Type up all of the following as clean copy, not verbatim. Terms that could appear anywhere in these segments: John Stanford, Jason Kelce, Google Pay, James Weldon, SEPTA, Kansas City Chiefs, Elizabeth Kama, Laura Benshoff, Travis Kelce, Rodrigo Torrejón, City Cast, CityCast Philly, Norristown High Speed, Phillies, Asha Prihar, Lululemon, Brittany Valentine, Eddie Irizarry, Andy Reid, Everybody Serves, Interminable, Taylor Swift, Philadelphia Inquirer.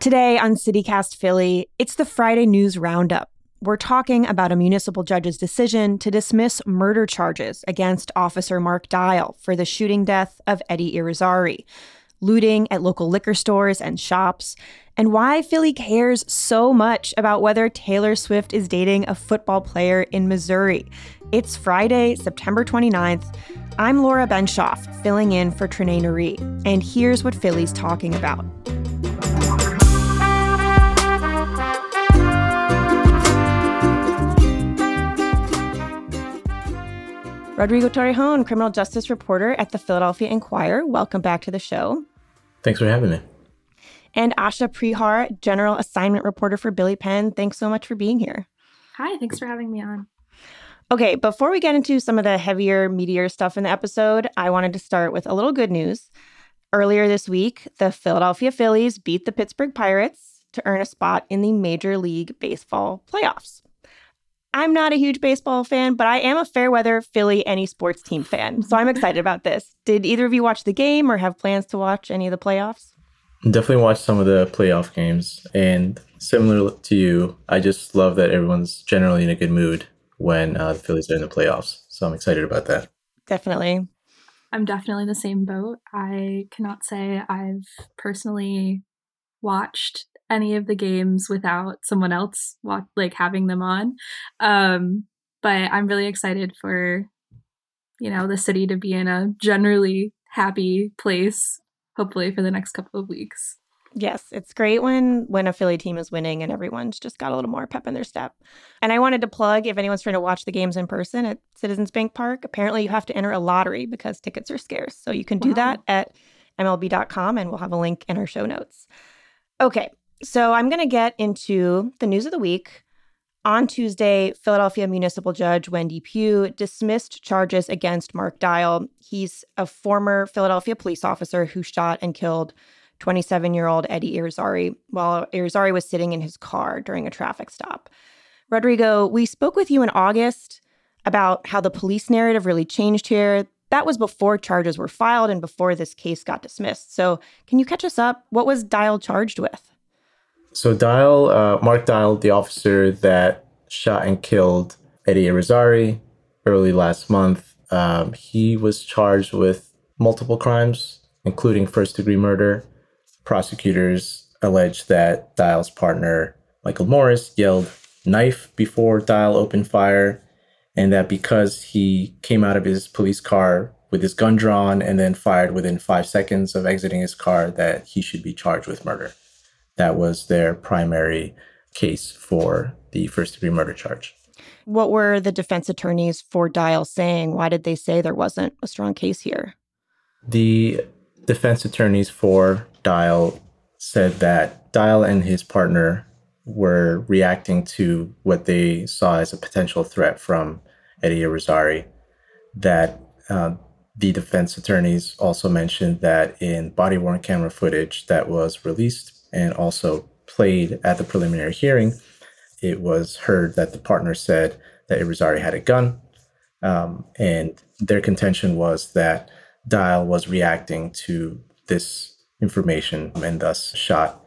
Today on City Cast Philly, it's the Friday News Roundup. We're talking about a municipal judge's decision to dismiss murder charges against Officer Mark Dial for the shooting death of Eddie Irizarry, looting at local liquor stores and shops, and why Philly cares so much about whether Taylor Swift is dating a football player in Missouri. It's Friday, September 29th. I'm Laura Benshoff, filling in for Trenae Nuri, and here's what Philly's talking about. Rodrigo Torrejón, criminal justice reporter at the Philadelphia Inquirer. Welcome back to the show. Thanks for having me. And Asha Prihar, general assignment reporter for Billy Penn. Thanks so much for being here. Hi, thanks for having me on. Okay, before we get into some of the heavier, meatier stuff in the episode, I wanted to start with a little good news. Earlier this week, the Philadelphia Phillies beat the Pittsburgh Pirates to earn a spot in the Major League Baseball playoffs. I'm not a huge baseball fan, but I am a fair-weather Philly any sports team fan, so I'm excited about this. Did either of you watch the game or have plans to watch any of the playoffs? Definitely watched some of the playoff games, and similar to you, I just love that everyone's generally in a good mood when the Phillies are in the playoffs, so I'm excited about that. Definitely. I'm definitely in the same boat. I cannot say I've personally watched any of the games without someone else having them on. But I'm really excited for, the city to be in a generally happy place, hopefully for the next couple of weeks. Yes, it's great when a Philly team is winning and everyone's just got a little more pep in their step. And I wanted to plug, if anyone's trying to watch the games in person at Citizens Bank Park, apparently you have to enter a lottery because tickets are scarce. So you can do that at MLB.com, and we'll have a link in our show notes. Okay. So I'm going to get into the news of the week. On Tuesday, Philadelphia Municipal Judge Wendy Pugh dismissed charges against Mark Dial. He's a former Philadelphia police officer who shot and killed 27-year-old Eddie Irizarry while Irizarry was sitting in his car during a traffic stop. Rodrigo, we spoke with you in August about how the police narrative really changed here. That was before charges were filed and before this case got dismissed. So can you catch us up? What was Dial charged with? So Dial, Mark Dial, the officer that shot and killed Eddie Irizarry early last month, he was charged with multiple crimes, including first-degree murder. Prosecutors alleged that Dial's partner, Michael Morris, yelled "knife" before Dial opened fire, and that because he came out of his police car with his gun drawn and then fired within 5 seconds of exiting his car, that he should be charged with murder. That was their primary case for the first-degree murder charge. What were the defense attorneys for Dial saying? Why did they say there wasn't a strong case here? The defense attorneys for Dial said that Dial and his partner were reacting to what they saw as a potential threat from Eddie Irizarry. That the defense attorneys also mentioned that in body-worn camera footage that was released and also played at the preliminary hearing, it was heard that the partner said that Irizarry had a gun. And their contention was that Dial was reacting to this information and thus shot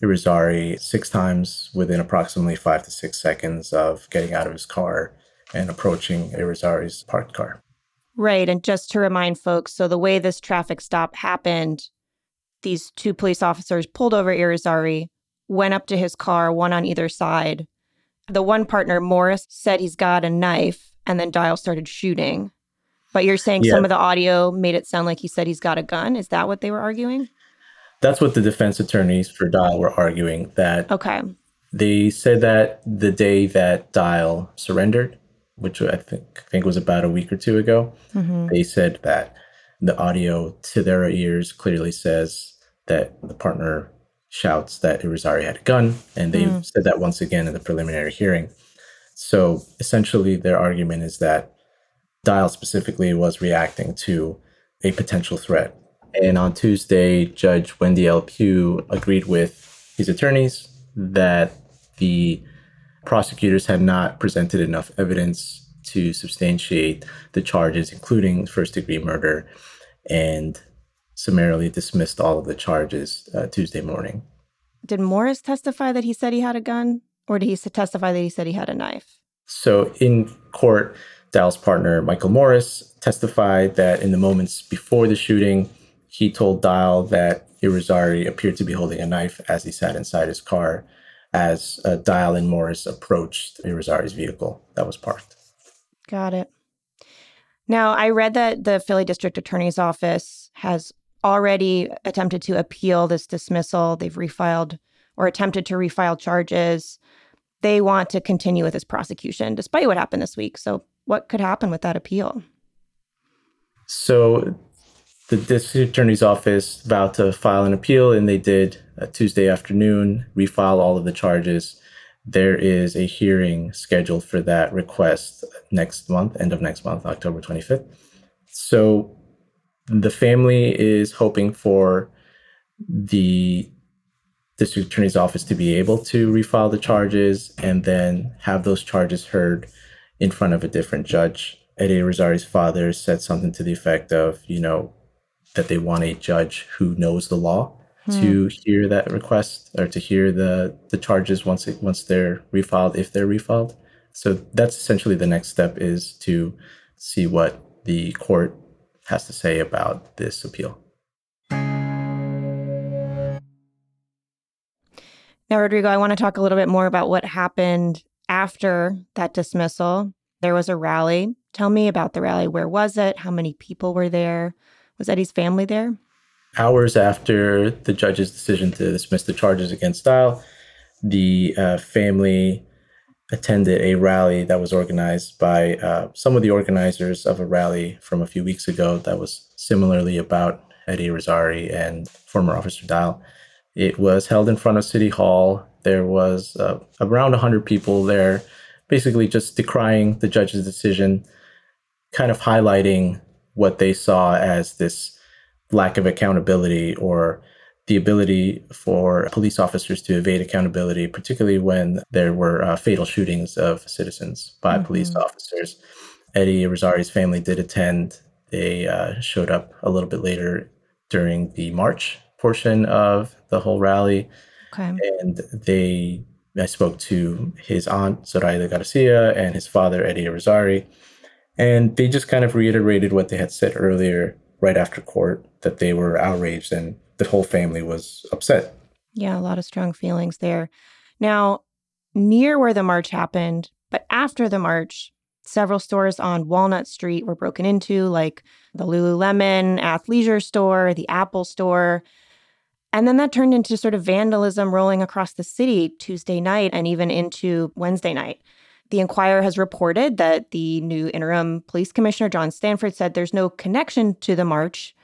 Irizarry 6 times within approximately 5 to 6 seconds of getting out of his car and approaching Irizarry's parked car. Right. And just to remind folks, so the way this traffic stop happened, these 2 police officers pulled over Irizarry, went up to his car, one on either side. The one partner, Morris, said he's got a knife, and then Dial started shooting. But you're saying some of the audio made it sound like he said he's got a gun? Is that what they were arguing? That's what the defense attorneys for Dial were arguing. They said that the day that Dial surrendered, which I think was about a week or two ago, they said that the audio to their ears clearly says that the partner shouts that Irizarry had a gun, and they said that once again in the preliminary hearing. So essentially their argument is that Dial specifically was reacting to a potential threat. And on Tuesday, Judge Wendy L. Pugh agreed with his attorneys that the prosecutors had not presented enough evidence to substantiate the charges, including first-degree murder, and summarily dismissed all of the charges Tuesday morning. did Morris testify that he said he had a gun, or did he testify that he said he had a knife? So in court, Dial's partner, Michael Morris, testified that in the moments before the shooting, he told Dial that Irizarry appeared to be holding a knife as he sat inside his car as Dial and Morris approached Irizarry's vehicle that was parked. Got it. Now, I read that the Philly District Attorney's Office has already attempted to appeal this dismissal. They've refiled or attempted to refile charges. They want to continue with this prosecution despite what happened this week. So what could happen with that appeal? So the district attorney's office vowed to file an appeal, and they did Tuesday afternoon, refile all of the charges. There is a hearing scheduled for that request next month, end of next month, October 25th. So the family is hoping for the district attorney's office to be able to refile the charges and then have those charges heard in front of a different judge. Eddie Irizarry's father said something to the effect of, you know, that they want a judge who knows the law to hear that request, or to hear the charges once they're refiled, if they're refiled. So that's essentially the next step, is to see what the court has to say about this appeal. Now, Rodrigo, I want to talk a little bit more about what happened after that dismissal. There was a rally. Tell me about the rally. Where was it? How many people were there? Was Eddie's family there? Hours after the judge's decision to dismiss the charges against Dial, the family attended a rally that was organized by some of the organizers of a rally from a few weeks ago that was similarly about Eddie Irizarry and former Officer Dial. It was held in front of City Hall. There was around 100 people there, basically just decrying the judge's decision, kind of highlighting what they saw as this lack of accountability, or the ability for police officers to evade accountability, particularly when there were fatal shootings of citizens by police officers. Eddie Irizarry's family did attend. They showed up a little bit later during the march portion of the whole rally. Okay. And I spoke to his aunt, Zoraida Garcia, and his father, Eddie Irizarry. And they just kind of reiterated what they had said earlier, right after court, that they were outraged and the whole family was upset. Yeah, a lot of strong feelings there. Now, near where the march happened, but after the march, several stores on Walnut Street were broken into, like the Lululemon athleisure store, the Apple store. And then that turned into sort of vandalism rolling across the city Tuesday night and even into Wednesday night. The Inquirer has reported that the new interim police commissioner, John Stanford, said there's no connection to the march,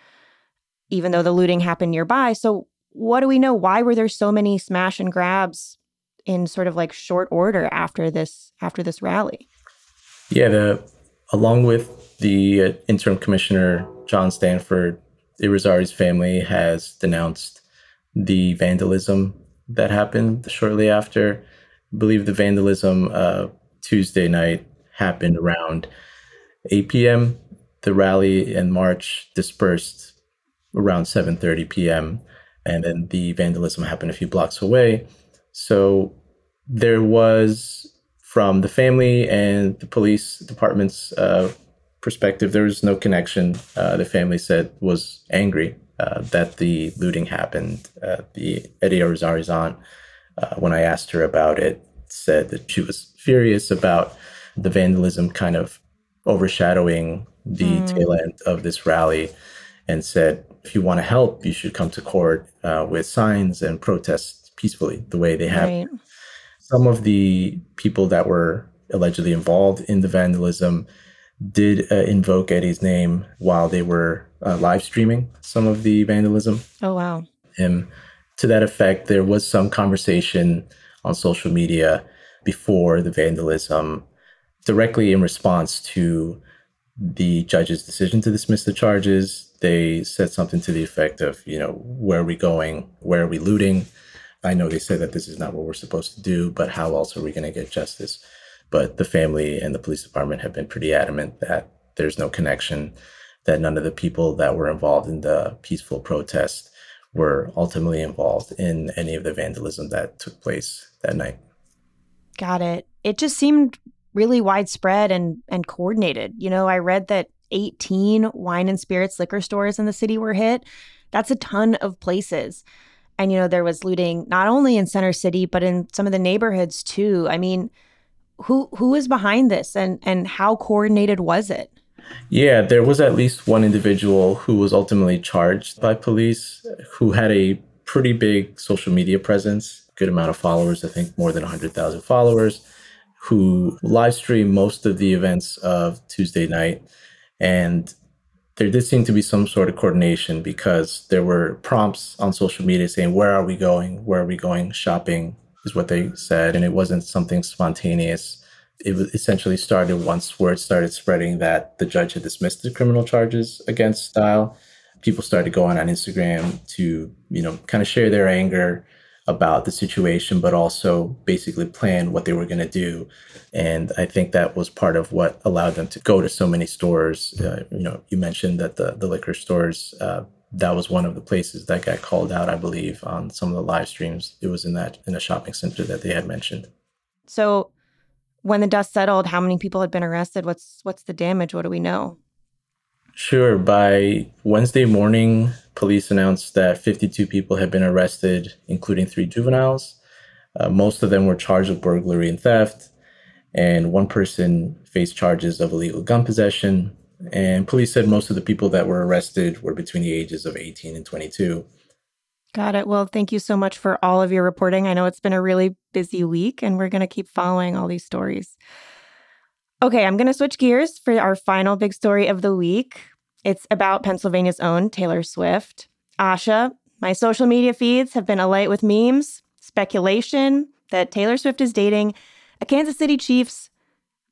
even though the looting happened nearby. So what do we know? Why were there so many smash and grabs in sort of like short order after this rally? Yeah, along with the interim commissioner, John Stanford, Irizarry's family has denounced the vandalism that happened shortly after. I believe the vandalism Tuesday night happened around 8 p.m. The rally and march dispersed around 7:30 p.m. And then the vandalism happened a few blocks away. So there was, from the family and the police department's perspective, there was no connection. The family said was angry that the looting happened. The Eddie Irizarry's aunt, when I asked her about it, said that she was furious about the vandalism kind of overshadowing the tail end of this rally, and said, if you want to help, you should come to court with signs and protest peacefully the way they have. Right. Some of the people that were allegedly involved in the vandalism did invoke Eddie's name while they were live streaming some of the vandalism. Oh, wow. And to that effect, there was some conversation on social media before the vandalism, directly in response to the judge's decision to dismiss the charges. They said something to the effect of, you know, where are we going? Where are we looting? I know they said that this is not what we're supposed to do, but how else are we going to get justice? But the family and the police department have been pretty adamant that there's no connection, that none of the people that were involved in the peaceful protest were ultimately involved in any of the vandalism that took place that night. Got it. It just seemed really widespread and coordinated. You know, I read that 18 wine and spirits liquor stores in the city were hit. That's a ton of places. And, you know, there was looting not only in Center City, but in some of the neighborhoods, too. I mean, who is behind this and how coordinated was it? Yeah, there was at least one individual who was ultimately charged by police who had a pretty big social media presence, good amount of followers, I think more than 100,000 followers, who live streamed most of the events of Tuesday night. And there did seem to be some sort of coordination because there were prompts on social media saying, where are we going? Where are we going? Shopping is what they said. And it wasn't something spontaneous. It essentially started once word started spreading that the judge had dismissed the criminal charges against Dial. People started going on Instagram to, you know, kind of share their anger about the situation, but also basically plan what they were going to do. And I think that was part of what allowed them to go to so many stores. You know, you mentioned that the liquor stores, that was one of the places that got called out, I believe, on some of the live streams. It was in a shopping center that they had mentioned. So when the dust settled, how many people had been arrested? What's the damage? What do we know? Sure. By Wednesday morning, police announced that 52 people had been arrested, including 3 juveniles. Most of them were charged with burglary and theft. And one person faced charges of illegal gun possession. And police said most of the people that were arrested were between the ages of 18 and 22. Got it. Well, thank you so much for all of your reporting. I know it's been a really busy week, and we're going to keep following all these stories. Okay, I'm going to switch gears for our final big story of the week. It's about Pennsylvania's own Taylor Swift. Asha, my social media feeds have been alight with memes, speculation that Taylor Swift is dating a Kansas City Chiefs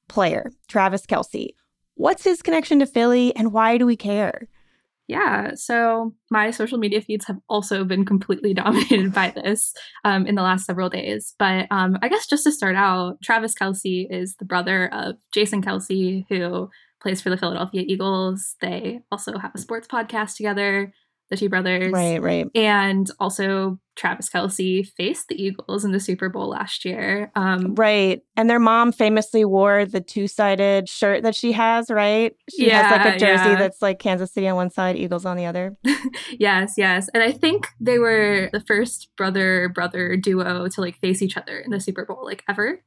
player, Travis Kelce. What's his connection to Philly, and why do we care? Yeah, so my social media feeds have also been completely dominated by this in the last several days. But I guess just to start out, Travis Kelce is the brother of Jason Kelce, who plays for the Philadelphia Eagles. They also have a sports podcast together, the two brothers. Right. And also Travis Kelce faced the Eagles in the Super Bowl last year. Right. And their mom famously wore the two-sided shirt that she has, right? She has like a jersey that's like Kansas City on one side, Eagles on the other. Yes. And I think they were the first brother duo to like face each other in the Super Bowl like ever,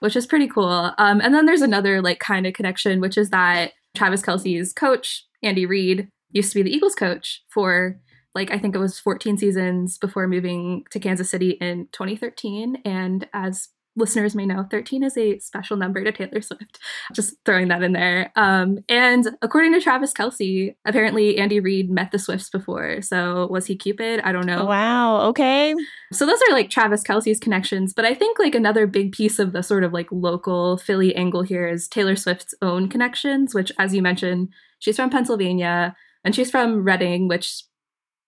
which is pretty cool. And then there's another like kind of connection, which is that Travis Kelce's coach, Andy Reid, used to be the Eagles coach for like I think it was 14 seasons before moving to Kansas City in 2013. And as listeners may know, 13 is a special number to Taylor Swift. Just throwing that in there. And according to Travis Kelce, apparently Andy Reid met the Swifts before. So was he Cupid? I don't know. Wow. Okay. So those are like Travis Kelce's connections. But I think like another big piece of the sort of like local Philly angle here is Taylor Swift's own connections, which as you mentioned, she's from Pennsylvania and she's from Reading, which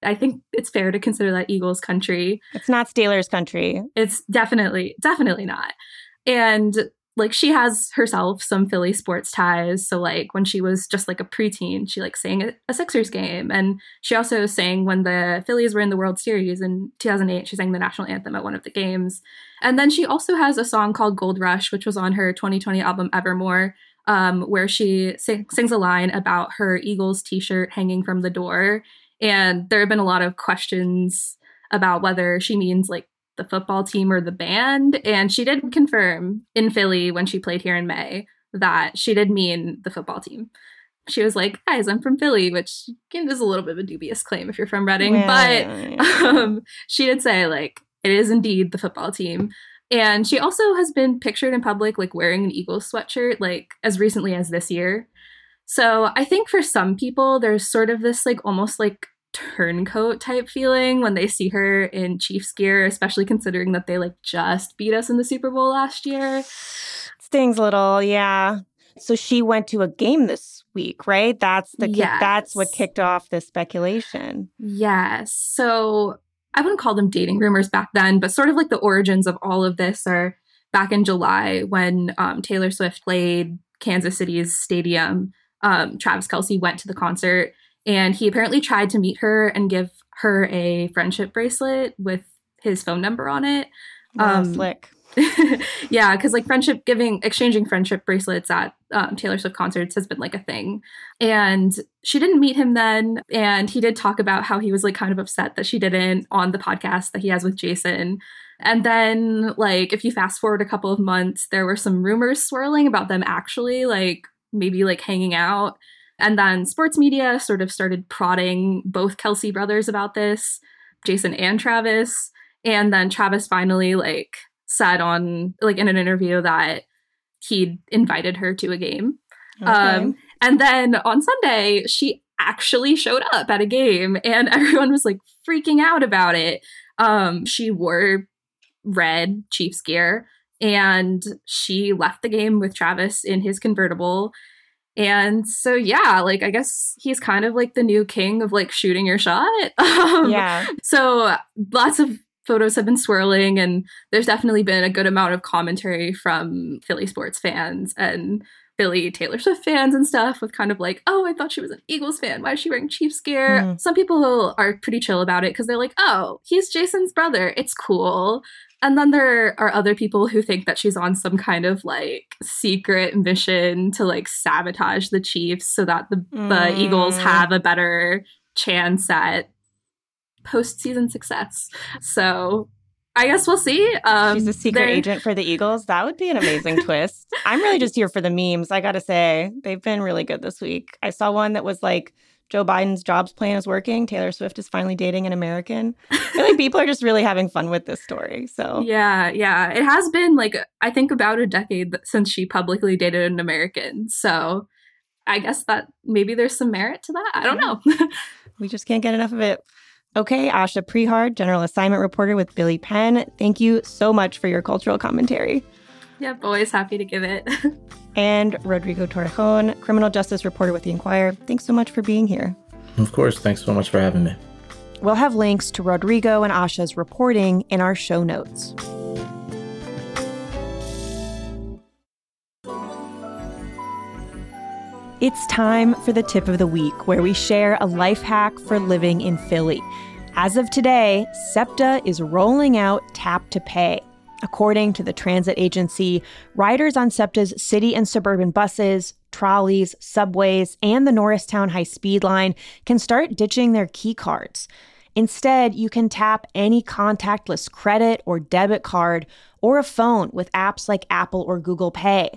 I think it's fair to consider that Eagles country. It's not Steelers country. It's definitely not. And like she has herself some Philly sports ties. So like when she was just like a preteen, she like sang at a Sixers game. And she also sang when the Phillies were in the World Series in 2008. She sang the national anthem at one of the games. And then she also has a song called Gold Rush, which was on her 2020 album Evermore, where she sings a line about her Eagles t-shirt hanging from the door. And there have been a lot of questions about whether she means like the football team or the band. And she did confirm in Philly when she played here in May that she did mean the football team. She was like, guys, I'm from Philly, which is a little bit of a dubious claim if you're from Reading. Yeah. But she did say like it is indeed the football team. And she also has been pictured in public like wearing an Eagles sweatshirt like as recently as this year. So I think for some people, there's sort of this like almost like turncoat type feeling when they see her in Chiefs gear, especially considering that they like just beat us in the Super Bowl last year. Stings a little, yeah. So she went to a game this week, right? That's what kicked off this speculation. Yes. So I wouldn't call them dating rumors back then, but sort of like the origins of all of this are back in July when Taylor Swift played Kansas City's stadium. Travis Kelce went to the concert and he apparently tried to meet her and give her a friendship bracelet with his phone number on it. Wow, slick. Yeah, because like exchanging friendship bracelets at Taylor Swift concerts has been like a thing. And she didn't meet him then. And he did talk about how he was like kind of upset that she didn't on the podcast that he has with Jason. And then like if you fast forward a couple of months, there were some rumors swirling about them actually like maybe like hanging out. And then sports media sort of started prodding both Kelce brothers about this, Jason and Travis. And then Travis finally like said on like in an interview that he'd invited her to a game. Okay. And then on Sunday, she actually showed up at a game and everyone was like freaking out about it. She wore red Chiefs gear and she left the game with Travis in his convertible. And so, yeah, like, I guess he's kind of like the new king of like shooting your shot. Yeah. So lots of photos have been swirling, and there's definitely been a good amount of commentary from Philly sports fans and Philly Taylor Swift fans and stuff with kind of like, oh, I thought she was an Eagles fan. Why is she wearing Chiefs gear? Mm. Some people are pretty chill about it because they're like, oh, he's Jason's brother. It's cool. And then there are other people who think that she's on some kind of like secret mission to like sabotage the Chiefs so that the Eagles have a better chance at postseason success. So I guess we'll see. She's a secret agent for the Eagles. That would be an amazing twist. I'm really just here for the memes. I got to say, they've been really good this week. I saw one that was like, Joe Biden's jobs plan is working. Taylor Swift is finally dating an American. I feel like people are just really having fun with this story. So yeah. It has been like, I think about a decade since she publicly dated an American. So I guess that maybe there's some merit to that. I don't know. We just can't get enough of it. Okay, Asha Prihar, general assignment reporter with Billy Penn. Thank you so much for your cultural commentary. Yep, always happy to give it. And Rodrigo Torrejón, criminal justice reporter with The Inquirer. Thanks so much for being here. Of course. Thanks so much for having me. We'll have links to Rodrigo and Asha's reporting in our show notes. It's time for the tip of the week, where we share a life hack for living in Philly. As of today, SEPTA is rolling out Tap to Pay. According to the transit agency, riders on SEPTA's city and suburban buses, trolleys, subways, and the Norristown High Speed line can start ditching their key cards. Instead, you can tap any contactless credit or debit card or a phone with apps like Apple or Google Pay.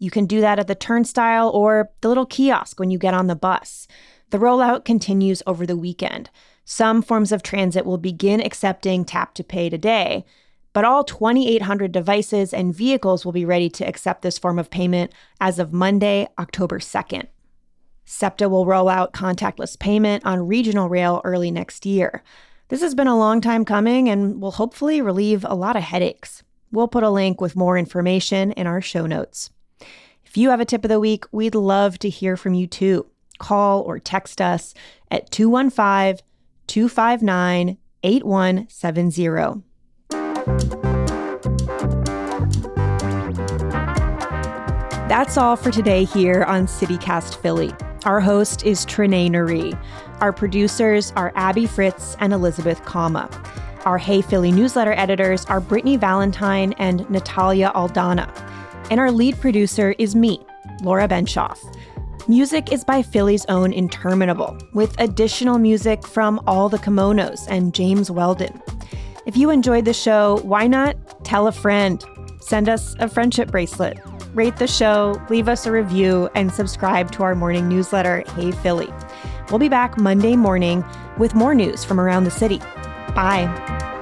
You can do that at the turnstile or the little kiosk when you get on the bus. The rollout continues over the weekend. Some forms of transit will begin accepting Tap to Pay today, but all 2,800 devices and vehicles will be ready to accept this form of payment as of Monday, October 2nd. SEPTA will roll out contactless payment on regional rail early next year. This has been a long time coming and will hopefully relieve a lot of headaches. We'll put a link with more information in our show notes. If you have a tip of the week, we'd love to hear from you too. Call or text us at 215-259-8170. That's all for today here on CityCast Philly. Our host is Trenae Nuri. Our producers are Abby Fritz and Elizabeth Kama. Our Hey Philly newsletter editors are Brittany Valentine and Natalia Aldana. And our lead producer is me, Laura Benshoff. Music is by Philly's own Interminable, with additional music from All the Kimonos and James Weldon. If you enjoyed the show, why not tell a friend? Send us a friendship bracelet. Rate the show, leave us a review, and subscribe to our morning newsletter, Hey Philly. We'll be back Monday morning with more news from around the city. Bye.